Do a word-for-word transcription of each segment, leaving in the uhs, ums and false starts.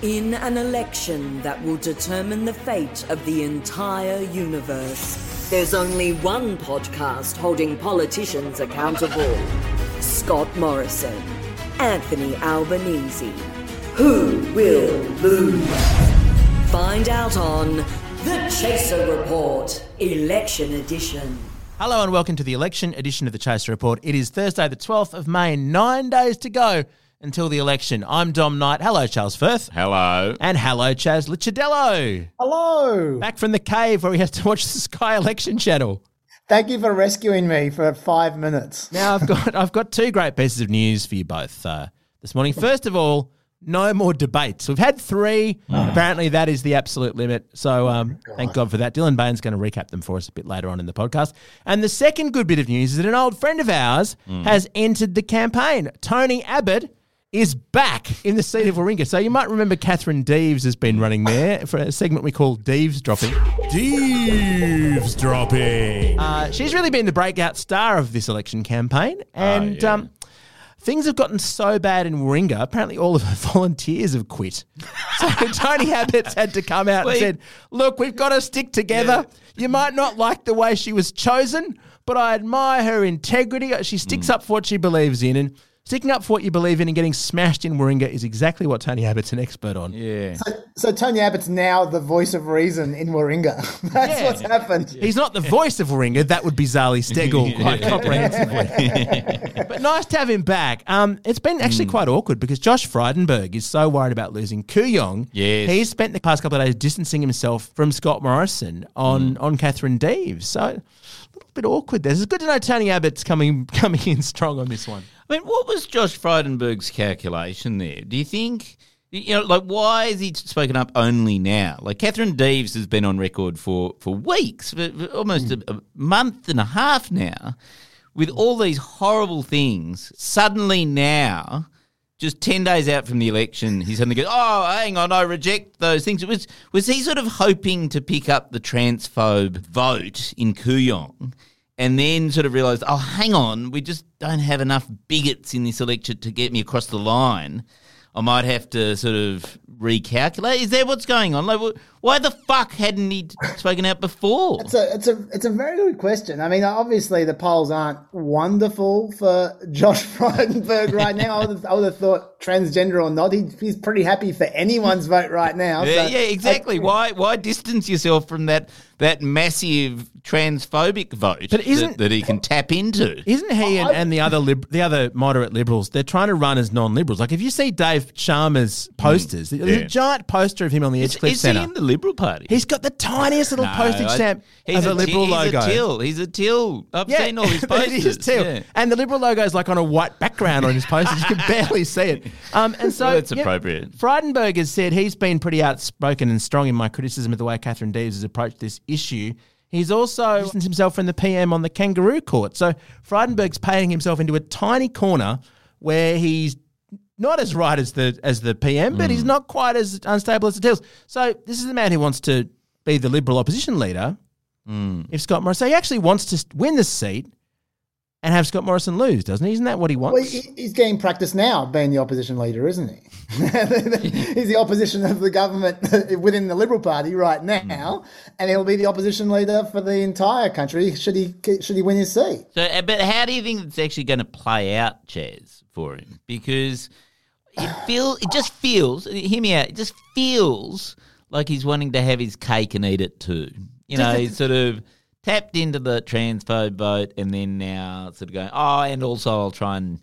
In an election that will determine the fate of the entire universe, there's only one podcast holding politicians accountable. Scott Morrison, Anthony Albanese. Who will lose? Find out on The Chaser Report, Election Edition. Hello and welcome to the Election Edition of The Chaser Report. It is Thursday the twelfth of May, nine days to go until the election. I'm Dom Knight. Hello, Charles Firth. Hello. And hello, Chaz Lichidello. Hello. Back from the cave where we have to watch the Sky Election channel. Thank you for rescuing me for five minutes. Now, I've got I've got two great pieces of news for you both uh, this morning. First of all, no more debates. We've had three. Oh. Apparently, that is the absolute limit. So um, God. Thank God for that. Dylan Bain's going to recap them for us a bit later on in the podcast. And the second good bit of news is that an old friend of ours mm. has entered the campaign. Tony Abbott is back in the seat of Warringah. So you might remember Catherine Deves has been running there for a segment we call Devesdropping. Devesdropping. Uh, she's really been the breakout star of this election campaign. And uh, yeah. um, things have gotten so bad in Warringah, apparently all of her volunteers have quit. So Tony Abbott's had to come out Wait. and said, look, we've got to stick together. Yeah. You might not like the way she was chosen, but I admire her integrity. She sticks mm. up for what she believes in, and sticking up for what you believe in and getting smashed in Warringah is exactly what Tony Abbott's an expert on. Yeah. So, so Tony Abbott's now the voice of reason in Warringah. That's yeah. what's happened. Yeah. He's not the voice of Warringah. That would be Zali Stegall quite comprehensively. But nice to have him back. Um, it's been actually mm. quite awkward because Josh Frydenberg is so worried about losing Kooyong. Yes. He's spent the past couple of days distancing himself from Scott Morrison on, mm. on Catherine Deves. So a little bit awkward there. It's good to know Tony Abbott's coming coming in strong on this one. I mean, what was Josh Frydenberg's calculation there? Do you think, you know, like, why has he spoken up only now? Like, Catherine Deves has been on record for, for weeks, for, for almost mm. a, a month and a half now, with all these horrible things. Suddenly now, just ten days out from the election, he suddenly goes, oh, hang on, I reject those things. It was, was he sort of hoping to pick up the transphobe vote in Kooyong? And then sort of realised, oh, hang on, we just don't have enough bigots in this election to get me across the line. I might have to sort of recalculate. Is that what's going on? Like, why the fuck hadn't he spoken out before? It's a, it's a, it's a very good question. I mean, obviously the polls aren't wonderful for Josh Frydenberg right now. I would have, I would have thought, transgender or not, he, he's pretty happy for anyone's vote right now. So. Yeah, yeah, exactly. Why, why distance yourself from that? That massive transphobic vote that, that he can tap into. Isn't he and, and the other lib, the other moderate Liberals, they're trying to run as non-Liberals. Like if you see Dave Sharma's posters, mm, there's yeah. a giant poster of him on the Edgecliff Centre. Is he in the Liberal Party? He's got the tiniest little no, postage stamp I, of a, a Liberal he's logo. He's a till. He's a till. I've yeah, seen all his posters. He's till. Yeah. And the Liberal logo is like on a white background on his posters. You can barely see it. Um, and so, well, that's yeah, appropriate. Frydenberg has said he's been pretty outspoken and strong in my criticism of the way Catherine Deves has approached this issue. He's also distanced himself from the P M on the kangaroo court. So Frydenberg's painting himself into a tiny corner where he's not as right as the as the P M, mm. but he's not quite as unstable as the Tills. So this is the man who wants to be the Liberal opposition leader. Mm. If Scott Morrison, so he actually wants to win the seat and have Scott Morrison lose, doesn't he? Isn't that what he wants? Well, he, he's getting practice now being the opposition leader, isn't he? He's the opposition of the government within the Liberal Party right now, mm. and he'll be the opposition leader for the entire country should he should he win his seat. So, but how do you think it's actually going to play out, Chaz, for him? Because it feel it just feels. Hear me out. It just feels like he's wanting to have his cake and eat it too. You know, he's sort of tapped into the transphobe vote and then now sort of going, oh, and also I'll try and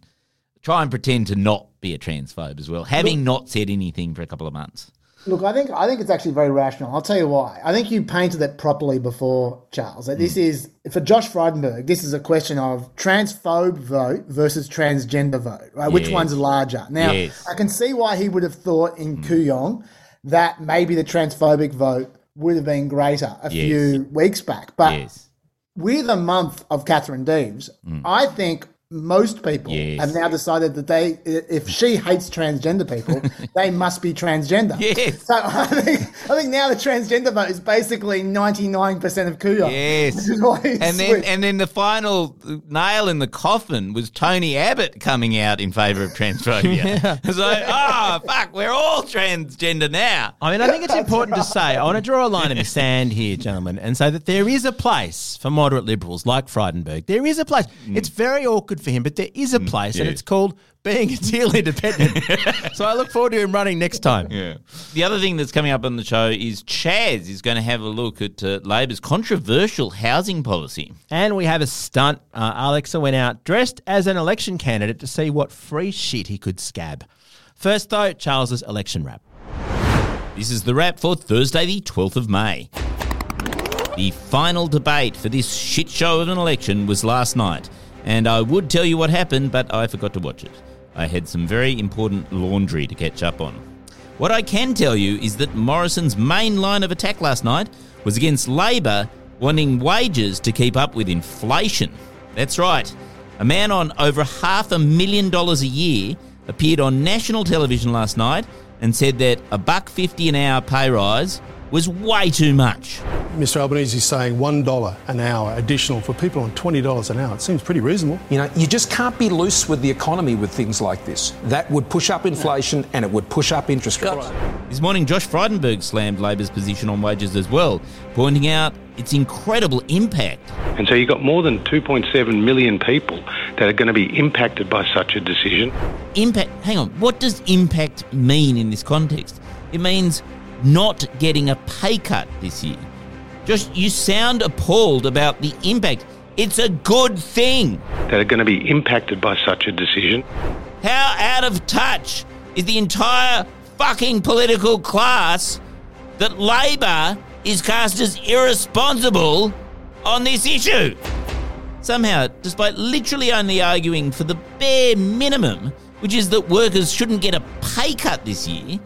try and pretend to not be a transphobe as well, having not said anything for a couple of months. Look, I think I think it's actually very rational. I'll tell you why. I think you painted that properly before, Charles. That mm. this is, for Josh Frydenberg, this is a question of transphobe vote versus transgender vote, right? Yes. Which one's larger? Now, yes. I can see why he would have thought in mm. Kooyong that maybe the transphobic vote would have been greater a yes. few weeks back. But yes. with a month of Catherine Deves, mm. I think most people yes. have now decided that they, if she hates transgender people, they must be transgender. Yes. So I think, I think now the transgender vote is basically ninety-nine percent of Kooyong. Yes. And then, and then the final nail in the coffin was Tony Abbott coming out in favour of transphobia. yeah. It's like, oh, fuck, we're all transgender now. I mean, I think it's important right. to say, I want to draw a line in the sand here, gentlemen, and say that there is a place for moderate liberals like Frydenberg. There is a place. Mm. It's very awkward for him, but there is a place, yeah. and it's called being a deal independent. So I look forward to him running next time. Yeah. The other thing that's coming up on the show is Chaz is going to have a look at uh, Labor's controversial housing policy. And we have a stunt. Uh, Alexa went out dressed as an election candidate to see what free shit he could scab. First, though, Charles's election wrap. This is the wrap for Thursday, the twelfth of May. The final debate for this shit show of an election was last night. And I would tell you what happened, but I forgot to watch it. I had some very important laundry to catch up on. What I can tell you is that Morrison's main line of attack last night was against Labor wanting wages to keep up with inflation. That's right. A man on over half a million dollars a year appeared on national television last night and said that a buck fifty an hour pay rise was way too much. Mister Albanese is saying one dollar an hour additional for people on twenty dollars an hour. It seems pretty reasonable. You know, you just can't be loose with the economy with things like this. That would push up inflation and it would push up interest rates. This morning, Josh Frydenberg slammed Labor's position on wages as well, pointing out its incredible impact. And so you've got more than two point seven million people that are going to be impacted by such a decision. Impact? Hang on. What does impact mean in this context? It means not getting a pay cut this year. Josh, you sound appalled about the impact. It's a good thing. That are going to be impacted by such a decision. How out of touch is the entire fucking political class that Labor is cast as irresponsible on this issue? Somehow, despite literally only arguing for the bare minimum, which is that workers shouldn't get a pay cut this year,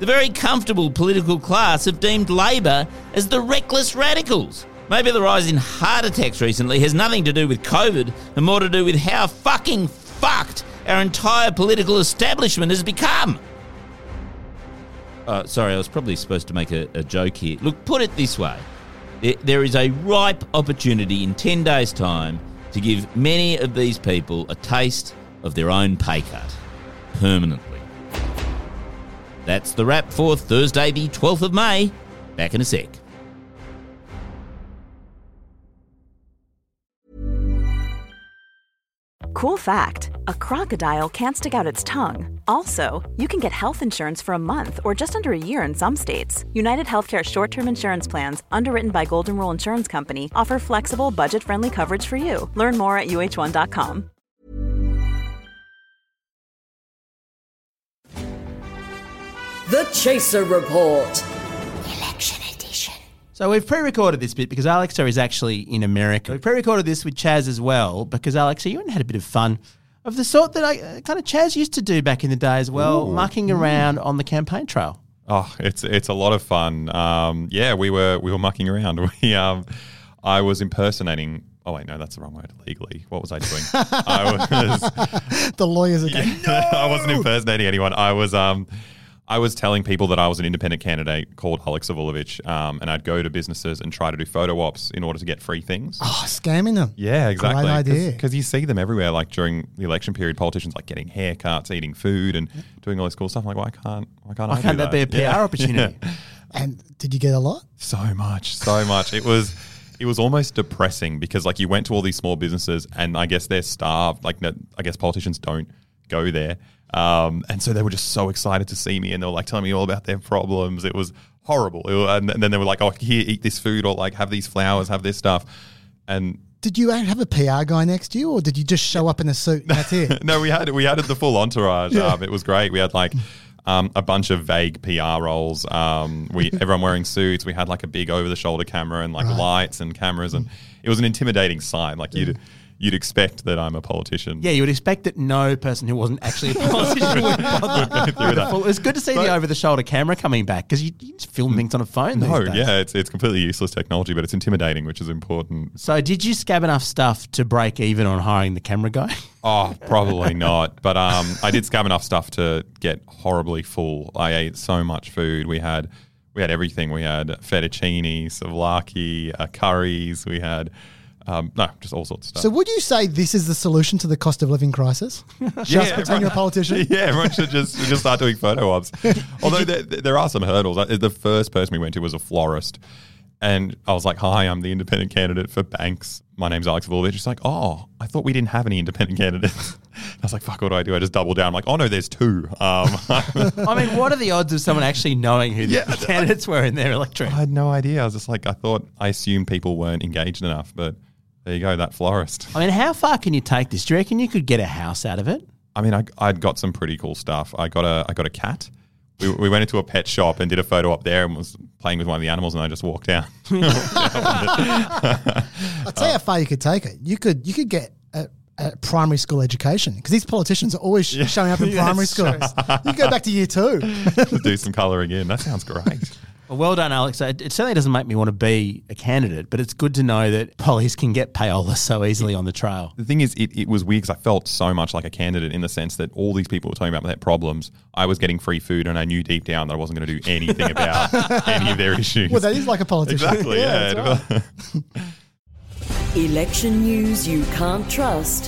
the very comfortable political class have deemed Labor as the reckless radicals. Maybe the rise in heart attacks recently has nothing to do with COVID and more to do with how fucking fucked our entire political establishment has become. Uh, sorry, I was probably supposed to make a, a joke here. Look, put it this way. There, there is a ripe opportunity in ten days' time to give many of these people a taste of their own pay cut. Permanently. That's the wrap for Thursday, the twelfth of May. Back in a sec. Cool fact, a crocodile can't stick out its tongue. Also, you can get health insurance for a month or just under a year in some states. United Healthcare short-term insurance plans, underwritten by Golden Rule Insurance Company, offer flexible, budget-friendly coverage for you. Learn more at U H one dot com. The Chaser Report. Election edition. So we've pre-recorded this bit because Alexa is actually in America. We pre-recorded this with Chaz as well because, Alexa, you and had a bit of fun of the sort that I uh, kind of Chaz used to do back in the day as well, Ooh. mucking around Ooh. on the campaign trail. Oh, it's it's a lot of fun. Um, yeah, we were we were mucking around. We um, I was impersonating... Oh, wait, no, that's the wrong word. Legally. What was I doing? I was... The lawyers are going, yeah, no! I wasn't impersonating anyone. I was... um. I was telling people that I was an independent candidate called Holik Savulovic, um, and I'd go to businesses and try to do photo ops in order to get free things. Oh, scamming them. Yeah, exactly. Great idea. Because you see them everywhere, like during the election period, politicians like getting haircuts, eating food and yeah. doing all this cool stuff. I'm like, why can't, why can't why I can't do that? Why can't that be a P R yeah. opportunity? Yeah. And did you get a lot? So much, so much. It was... It was almost depressing because like you went to all these small businesses and I guess they're starved. Like I guess politicians don't go there. Um, and so they were just so excited to see me and they were like telling me all about their problems. It was horrible. It was, and then they were like, oh, here, eat this food or like have these flowers, have this stuff. And did you have a P R guy next to you or did you just show up in a suit and that's it? No, we had we had the full entourage. Yeah. Um, it was great. We had like um, a bunch of vague P R roles. Um, we everyone wearing suits. We had like a big over-the-shoulder camera and like right. lights and cameras, and it was an intimidating sign. Like yeah. you'd you'd expect that I'm a politician. Yeah, you would expect that no person who wasn't actually a politician would bother. Would that. It was good to see but, the over-the-shoulder camera coming back because you, you just film things on a phone no, these days. Yeah, it's it's completely useless technology, but it's intimidating, which is important. So did you scab enough stuff to break even on hiring the camera guy? Oh, probably not. But um, I did scab enough stuff to get horribly full. I ate so much food. We had we had everything. We had fettuccine, souvlaki, uh, curries. We had... Um, no, just all sorts of stuff. So would you say this is the solution to the cost of living crisis? Just yeah, pretend everyone, you're a politician? Yeah, everyone should just just start doing photo ops. Although there, there are some hurdles. The first person we went to was a florist. And I was like, hi, I'm the independent candidate for Banks. My name's Alex Vulovic. She's like, oh, I thought we didn't have any independent candidates. I was like, fuck, what do I do? I just double down. I'm like, oh, no, there's two. Um, I mean, what are the odds of someone actually knowing who the yeah, candidates were in their electorate? I had no idea. I was just like, I thought, I assumed people weren't engaged enough, but... There you go, that florist. I mean, how far can you take this? Do you reckon you could get a house out of it? I mean, I I got some pretty cool stuff. I got a I got a cat. We, we went into a pet shop and did a photo up there and was playing with one of the animals, and I just walked out. I'll tell you how far you could take it. You could you could get a, a primary school education because these politicians are always yeah. showing up in yes. primary schools. You go back to year two. Just do some colouring in. That sounds great. Well, well done, Alex. It, it certainly doesn't make me want to be a candidate, but it's good to know that pollies can get payola so easily on the trail. The thing is, it, it was weird because I felt so much like a candidate in the sense that all these people were talking about their problems. I was getting free food and I knew deep down that I wasn't going to do anything about any of their issues. Well, that is like a politician. Exactly, yeah. yeah right. Election news you can't trust.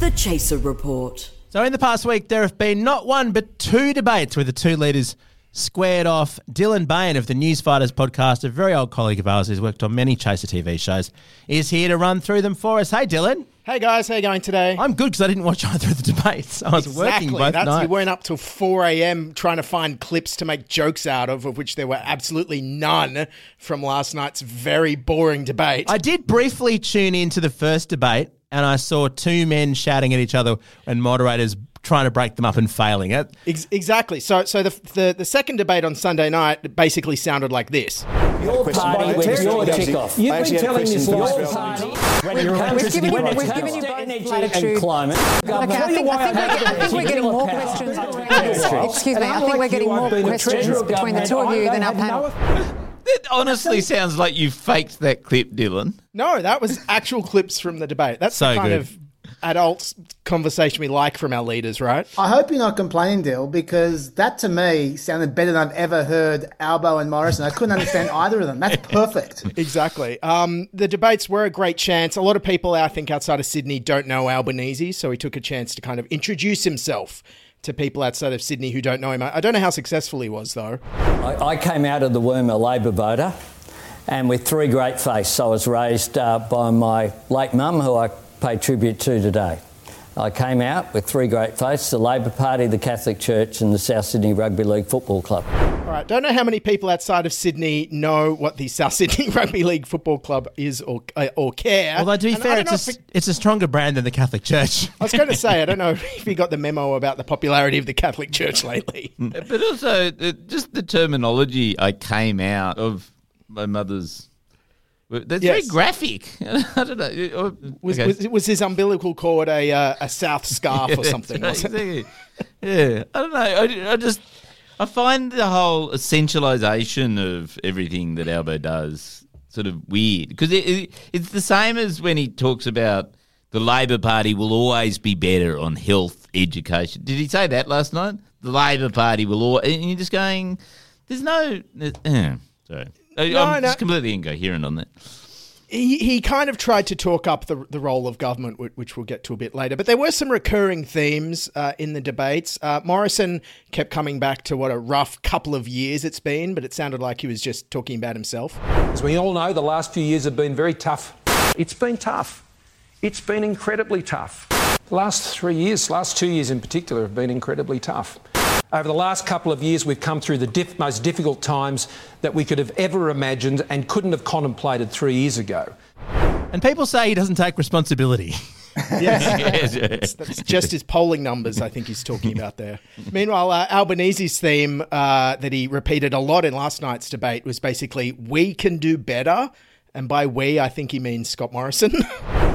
The Chaser Report. So in the past week, there have been not one but two debates where the two leaders squared off. Dylan Bain of the News Fighters podcast, a very old colleague of ours who's worked on many Chaser T V shows, is here to run through them for us. Hey, Dylan. Hey, guys. How are you going today? I'm good because I didn't watch either of the debates. I was exactly. working both That's, nights. You weren't up till four a.m. trying to find clips to make jokes out of, of which there were absolutely none from last night's very boring debate. I did briefly tune into the first debate and I saw two men shouting at each other and moderators trying to break them up and failing it. Exactly. So so the, the the second debate on Sunday night basically sounded like this. Your party wins your tick-off. You've been telling this your party. We've given you both latitude. Okay, I think, I think we're getting more questions. Excuse me, I think we're getting more questions between the two of you than our panel. That honestly sounds like you faked that clip, Dylan. No, that was actual clips from the debate. That's so the kind good. of adult conversation we like from our leaders, right? I hope you're not complaining, Dill, because that to me sounded better than I've ever heard Albo and Morrison. I couldn't understand either of them. That's perfect. Exactly. Um, the debates were a great chance. A lot of people, I think, outside of Sydney don't know Albanese, so he took a chance to kind of introduce himself to people outside of Sydney who don't know him. I don't know how successful he was, though. I, I came out of the womb a Labor voter and with three great faiths. I was raised uh, by my late mum, who I pay tribute to today. I came out with three great faiths, the Labor Party, the Catholic Church and the South Sydney Rugby League Football Club. All right, don't know how many people outside of Sydney know what the South Sydney Rugby League Football Club is or uh, or care. Although, to be and fair, it's a, it's a stronger brand than the Catholic Church. I was going to say, I don't know if you got the memo about the popularity of the Catholic Church lately. But also, just the terminology, I came out of my mother's... That's yes. very graphic. I don't know. Was, okay. was, was his umbilical cord a uh, a South scarf yeah, or something? Right, exactly. Yeah, I don't know. I, I just I find the whole essentialisation of everything that Albo does sort of weird because it, it, it's the same as when he talks about the Labor Party will always be better on health, education. Did he say that last night? The Labor Party will always. And you're just going. There's no. Uh, sorry. I'm no, just no. completely incoherent on that. He, he kind of tried to talk up the the role of government, which we'll get to a bit later. But there were some recurring themes uh, in the debates. Uh, Morrison kept coming back to what a rough couple of years it's been, but it sounded like he was just talking about himself. As we all know, the last few years have been very tough. It's been tough. It's been incredibly tough. The last three years, last two years in particular, have been incredibly tough. Over the last couple of years, we've come through the diff- most difficult times that we could have ever imagined and couldn't have contemplated three years ago. And people say he doesn't take responsibility. Yes. It's, that's just his polling numbers, I think he's talking about there. Meanwhile, uh, Albanese's theme uh, that he repeated a lot in last night's debate was basically, we can do better. And by we, I think he means Scott Morrison.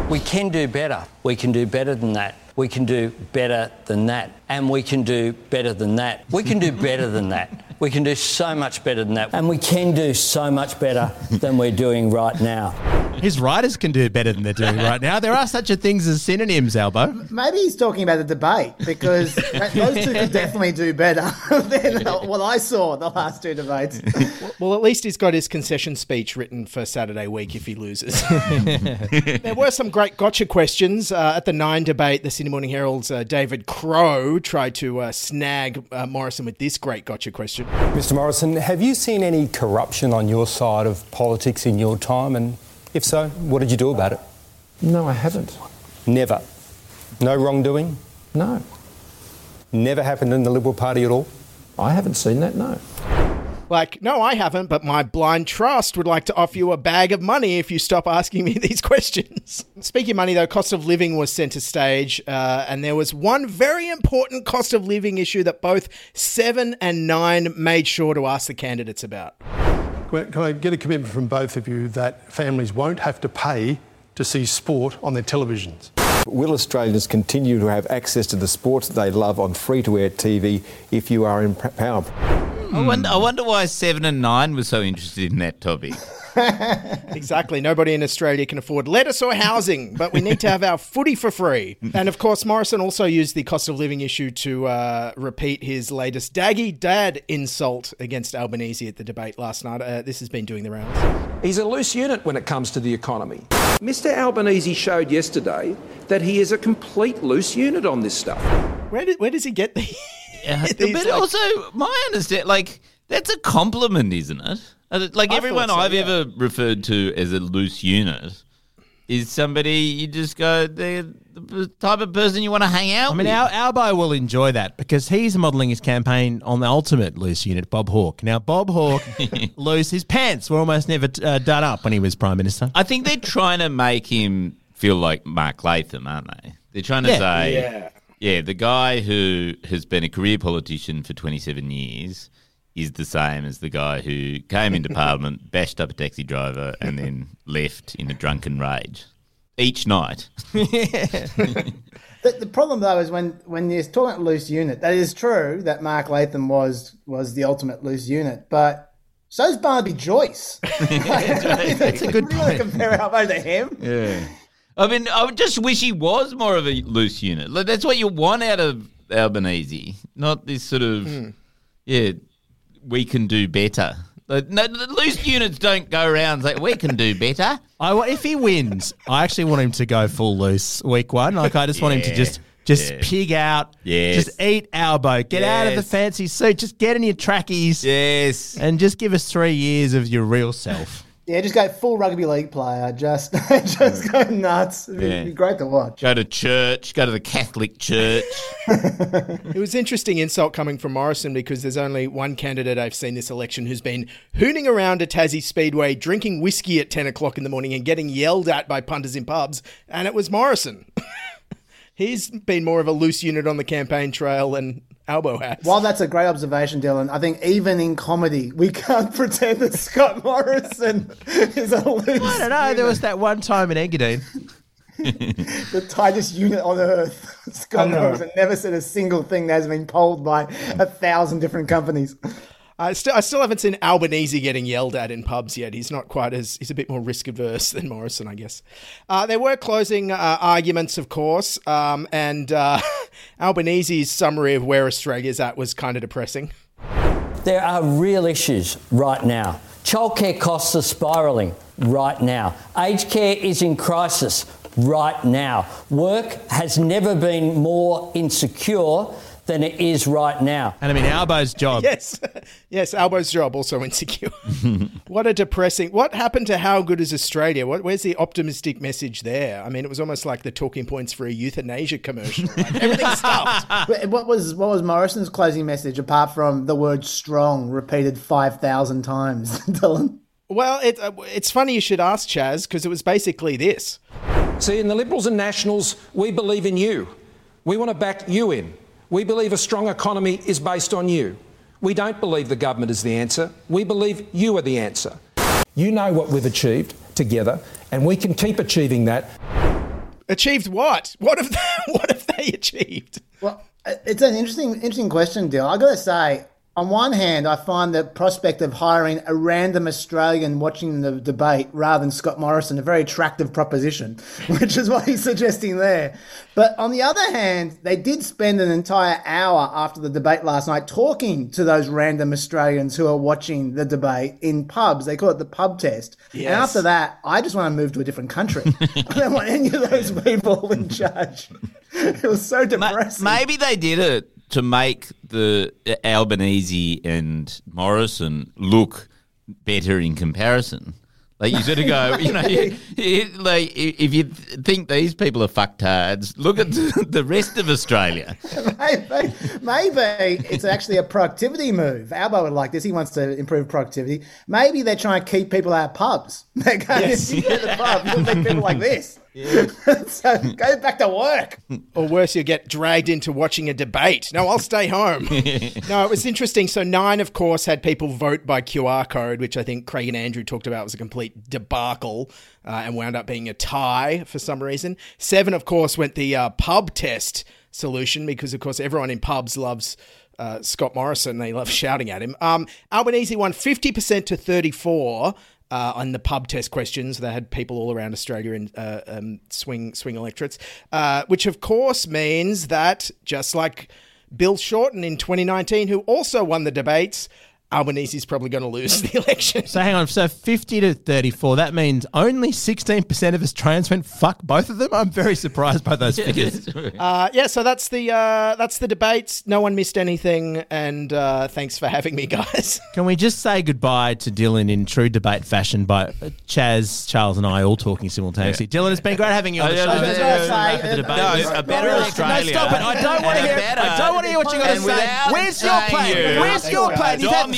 We can do better. We can do better than that. We can do better than that. And we can do better than that. We can do better than that. We can do so much better than that. And we can do so much better than we're doing right now. His writers can do better than they're doing right now. There are such a things as synonyms, Albo. Maybe he's talking about the debate, because those two could definitely do better than what I saw the last two debates. Well, at least he's got his concession speech written for Saturday week if he loses. There were some great gotcha questions. Uh, at the nine debate, the Sydney Morning Herald's uh, David Crowe tried to uh, snag uh, Morrison with this great gotcha question. Mister Morrison, have you seen any corruption on your side of politics in your time? And if so, what did you do about it? No, I haven't. Never? No wrongdoing? No. Never happened in the Liberal Party at all? I haven't seen that, no. Like, no, I haven't, but my blind trust would like to offer you a bag of money if you stop asking me these questions. Speaking of money, though, cost of living was centre stage, uh, and there was one very important cost of living issue that both seven and nine made sure to ask the candidates about. Can I get a commitment from both of you that families won't have to pay to see sport on their televisions? Will Australians continue to have access to the sports they love on free-to-air T V if you are in power? I wonder, I wonder why seven and nine was so interested in that topic. Exactly. Nobody in Australia can afford lettuce or housing, but we need to have our footy for free. And of course, Morrison also used the cost of living issue to uh, repeat his latest daggy dad insult against Albanese at the debate last night. Uh, this has been doing the rounds. He's a loose unit when it comes to the economy. Mister Albanese showed yesterday that he is a complete loose unit on this stuff. Where, do, where does he get the... Uh, but like... also, my understanding, like, that's a compliment, isn't it? Like, I everyone so, I've yeah. ever referred to as a loose unit is somebody you just go, they're the type of person you want to hang out I with. I mean, Al- Albo will enjoy that because he's modelling his campaign on the ultimate loose unit, Bob Hawke. Now, Bob Hawke, loose, his pants were almost never uh, done up when he was Prime Minister. I think they're trying to make him feel like Mark Latham, aren't they? They're trying to yeah. say... Yeah. Yeah, the guy who has been a career politician for twenty-seven years is the same as the guy who came into Parliament, bashed up a taxi driver and then left in a drunken rage each night. Yeah. the, the problem, though, is when, when you're talking about loose unit, that is true that Mark Latham was, was the ultimate loose unit, but... so's Barnaby Joyce. That's, That's a good point. Really compare Albo to him. Yeah. I mean, I just wish he was more of a loose unit. Like, that's what you want out of Albanese, not this sort of, mm. yeah, we can do better. Like, no, the loose units don't go around like, we can do better. I, if he wins, I actually want him to go full loose week one. Like, I just yeah. want him to just... Just yeah. pig out. Yes. Just eat Albo. Get yes. out of the fancy suit. Just get in your trackies. Yes. And just give us three years of your real self. Yeah, just go full rugby league player. Just just go nuts. It'd yeah. be great to watch. Go to church. Go to the Catholic church. It was interesting insult coming from Morrison because there's only one candidate I've seen this election who's been hooning around a Tassie Speedway, drinking whiskey at ten o'clock in the morning and getting yelled at by punters in pubs, and it was Morrison. He's been more of a loose unit on the campaign trail than Albo has. While that's a great observation, Dylan, I think even in comedy, we can't pretend that Scott Morrison is a loose unit. I don't know. Unit. There was that one time in Engadine. The tightest unit on earth. Scott Morrison never said a single thing that has been polled by a thousand different companies. I still, I still haven't seen Albanese getting yelled at in pubs yet. He's not quite as, he's a bit more risk averse than Morrison, I guess. Uh, there were closing uh, arguments, of course, um, and uh, Albanese's summary of where Australia's at was kind of depressing. There are real issues right now. Childcare costs are spiralling right now. Aged care is in crisis right now. Work has never been more insecure than it is right now. And I mean, Albo's job. Yes, yes, Albo's job, also insecure. What a depressing... What happened to how good is Australia? What, where's the optimistic message there? I mean, it was almost like the talking points for a euthanasia commercial. Like, everything's stuffed. What was, what was Morrison's closing message, apart from the word strong repeated five thousand times, Dylan? Well, it, it's funny you should ask, Chaz, because it was basically this. See, in the Liberals and Nationals, we believe in you. We want to back you in. We believe a strong economy is based on you. We don't believe the government is the answer. We believe you are the answer. You know what we've achieved together, and we can keep achieving that. Achieved what? What have they, what have they achieved? Well, it's an interesting interesting question, Dylan. I've got to say, on one hand, I find the prospect of hiring a random Australian watching the debate rather than Scott Morrison a very attractive proposition, which is what he's suggesting there. But on the other hand, they did spend an entire hour after the debate last night talking to those random Australians who are watching the debate in pubs. They call it the pub test. Yes. And after that, I just want to move to a different country. I don't want any of those people in charge. It was so depressing. Maybe they did it to make the Albanese and Morrison look better in comparison. Like, you sort of go, you know, you, you, like, if you think these people are fucktards, look at the rest of Australia. maybe, maybe it's actually a productivity move. Albo would like this. He wants to improve productivity. Maybe they're trying to keep people out of pubs. They go, yes. If you go to the pub, you'll meet people like this. Yeah. So go back to work. Or worse, you'll get dragged into watching a debate. No, I'll stay home. No, it was interesting. So Nine, of course, had people vote by Q R code, which I think Craig and Andrew talked about was a complete debacle uh, and wound up being a tie for some reason. Seven, of course, went the uh, pub test solution because, of course, everyone in pubs loves uh, Scott Morrison. They love shouting at him. Um, Albanese won fifty percent to thirty-four percent. Uh, on the pub test questions. They had people all around Australia in uh, um, swing swing electorates, uh, which of course means that just like Bill Shorten in twenty nineteen, who also won the debates, Albanese's probably going to lose the election. So hang on, so fifty to thirty-four, that means only sixteen percent of Australians went fuck both of them? I'm very surprised by those figures. uh, yeah, so that's the uh, that's the debates. No one missed anything, and uh, thanks for having me, guys. Can we just say goodbye to Dylan in true debate fashion by Chaz, Charles and I all talking simultaneously? Yeah. Dylan, it's been great having you on the show. I was going to say, the debate. No, a better no, Australia. No, stop it. I don't want to hear it. I don't want to hear what you're going to say. Where's your plan? Where's your plan? You've had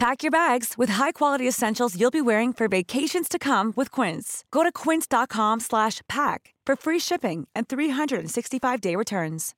Pack your bags with high-quality essentials you'll be wearing for vacations to come with Quince. Go to quince.com slash pack for free shipping and three sixty-five day returns.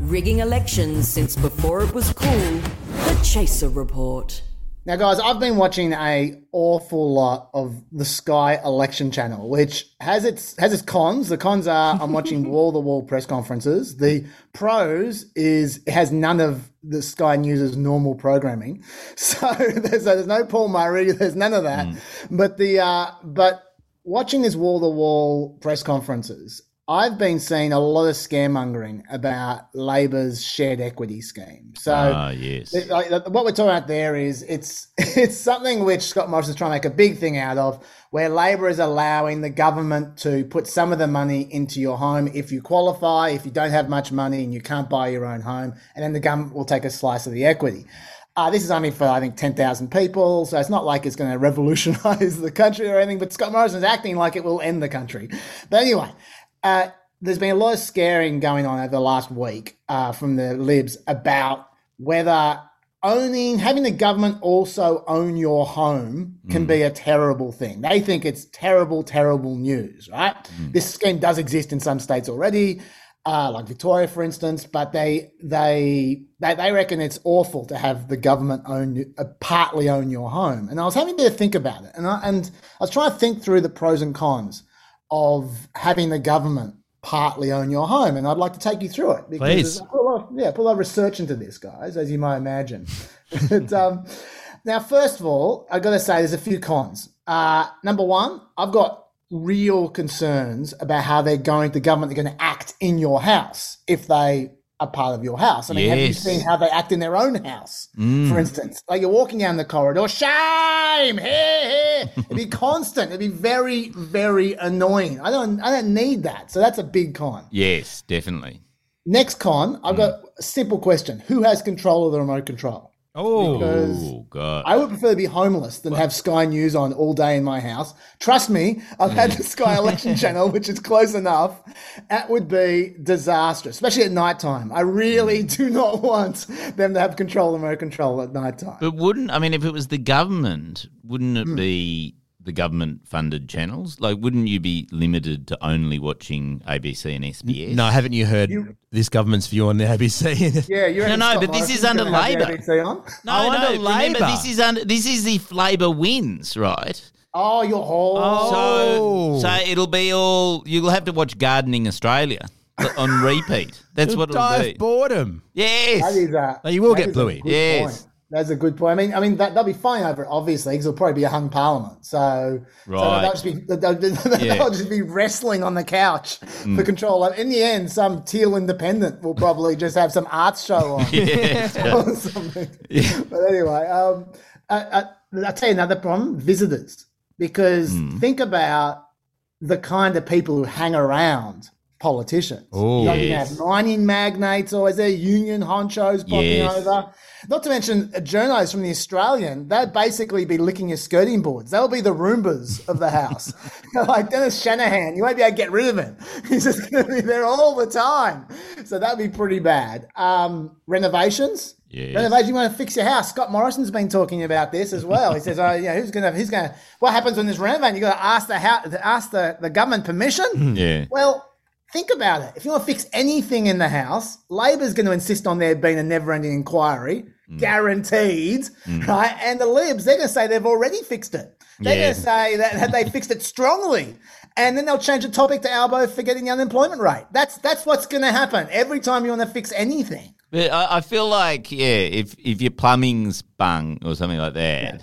Rigging elections since before it was cool, The Chaser Report. Now, guys, I've been watching a awful lot of the Sky Election channel, which has its has its cons. The cons are I'm watching wall-to-wall press conferences. The pros is it has none of the Sky News' normal programming. So there's, there's no Paul Murray. There's none of that. Mm. But the uh, but watching these wall-to-wall press conferences, I've been seeing a lot of scaremongering about Labor's shared equity scheme. So uh, yes. th- like, th- what we're talking about there is it's it's something which Scott Morrison is trying to make a big thing out of, where Labor is allowing the government to put some of the money into your home if you qualify, if you don't have much money and you can't buy your own home, and then the government will take a slice of the equity. Uh, this is only for, I think, ten thousand people, so it's not like it's going to revolutionise the country or anything, but Scott Morrison is acting like it will end the country. But anyway... Uh, there's been a lot of scaring going on over the last week uh, from the Libs about whether owning, having the government also own your home can mm. be a terrible thing. They think it's terrible, terrible news, right? Mm. This scheme does exist in some states already, uh, like Victoria, for instance, but they they they, they reckon it's awful to have the government own uh, partly own your home. And I was having a bit of think about it, and I, and I was trying to think through the pros and cons of having the government partly own your home. And I'd like to take you through it. Because Please. I put a lot of, yeah, put a lot of research into this, guys, as you might imagine. but, um, now, first of all, I've got to say there's a few cons. Uh, number one, I've got real concerns about how they're going, the government, they're going to act in your house if they a part of your house. I mean, yes. Have you seen how they act in their own house, mm. for instance? Like you're walking down the corridor, shame, hey, hey. It'd be constant. It'd be very, very annoying. I don't I don't need that. So that's a big con. Yes, definitely. Next con, I've mm. got a simple question. Who has control of the remote control? Oh, because God. I would prefer to be homeless than what? have Sky News on all day in my house. Trust me, I've had the Sky Election channel, which is close enough. That would be disastrous, especially at nighttime. I really do not want them to have control of remote control at nighttime. But wouldn't, I mean, if it was the government, wouldn't it mm. be the government-funded channels? Like, wouldn't you be limited to only watching A B C and S B S? No, haven't you heard you, this government's view on the A B C? Yeah, you're no, no, Scott but Morrison. This is under Labor. No, oh, under no, Labor. Remember, this is under. This is if Labor wins, right? Oh, you're whole. Oh. So, so it'll be all. You'll have to watch Gardening Australia on repeat. That's what it'll be. Boredom. Yes. That is that. No, you will that get bluey. Yes. Point. That's a good point. I mean, I mean that they'll be fine over it, obviously, because it'll probably be a hung parliament. So, right. so they'll, just be, they'll, yeah. they'll just be wrestling on the couch mm. for control. In the end, some teal independent will probably just have some arts show on. yeah. or something. Yeah. But anyway, um, I, I, I'll tell you another problem, visitors. Because mm. think about the kind of people who hang around politicians. Oh, like, yes. You have mining magnates always there, union honchos popping yes. over. Not to mention a journalist from The Australian, they'd basically be licking your skirting boards. They'll be the Roombas of the house. Like Dennis Shanahan, you won't be able to get rid of him. He's just going to be there all the time. So that'd be pretty bad. Um, renovations. Yes. Renovation, you want to fix your house. Scott Morrison's been talking about this as well. He says, "Oh, yeah, who's gonna? Who's gonna? What happens when this renovate? You got to ask the house, ask the, the government permission." Yeah. Well. Think about it. If you want to fix anything in the house, Labor's going to insist on there being a never-ending inquiry, mm. guaranteed, mm. right? And the Libs, they're going to say they've already fixed it. They're yeah. going to say that they fixed it strongly, and then they'll change the topic to Albo forgetting the unemployment rate. That's that's what's going to happen every time you want to fix anything. But I, I feel like, yeah, if, if your plumbing's bung or something like that, yeah.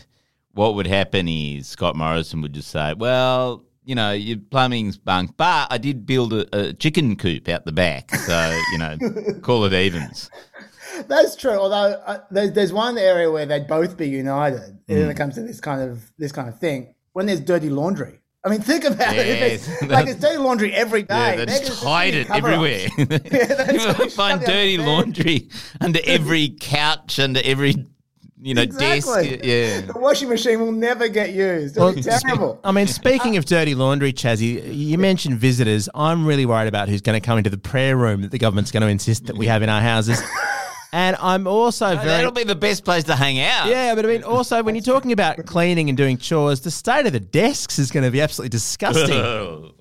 what would happen is Scott Morrison would just say, well... You know, your plumbing's bunk, but I did build a, a chicken coop out the back, so, you know, call it evens. That's true, although uh, there's, there's one area where they'd both be united mm. when it comes to this kind of this kind of thing, when there's dirty laundry. I mean, think about yes. it. It's, like, there's dirty laundry every day. Yeah, they just hide it everywhere. yeah, you will find dirty laundry under every couch, under every... You know, exactly. desk. Yeah. The washing machine will never get used. It'll well, be terrible. I mean, speaking of dirty laundry, Chazzy, you mentioned visitors. I'm really worried about who's going to come into the prayer room that the government's going to insist that we have in our houses. And I'm also no, very... That'll be the best place to hang out. Yeah, but I mean, also, when you're talking about cleaning and doing chores, the state of the desks is going to be absolutely disgusting.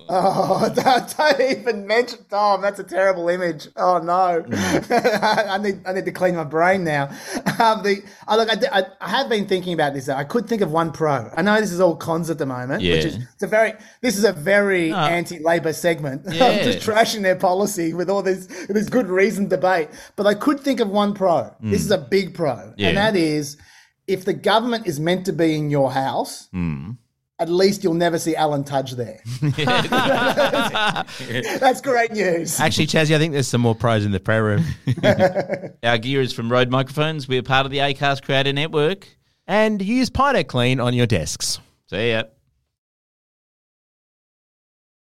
Oh, don't, don't even mention Tom. That's a terrible image. Oh, no. I need I need to clean my brain now. Um, the oh, Look, I, I, I have been thinking about this, though. I could think of one pro. I know this is all cons at the moment, yeah. which is it's a very... This is a very oh. anti-Labor segment. Yeah. I'm just trashing their policy with all this, this good reason debate. But I could think of one pro. Mm. This is a big pro. Yeah. And that is if the government is meant to be in your house, mm. at least you'll never see Alan Tudge there. That's great news. Actually, Chazzy, I think there's some more pros in the prayer room. Our gear is from Rode Microphones. We're part of the Acast Creator Network. And use Pinecone Clean on your desks. See ya.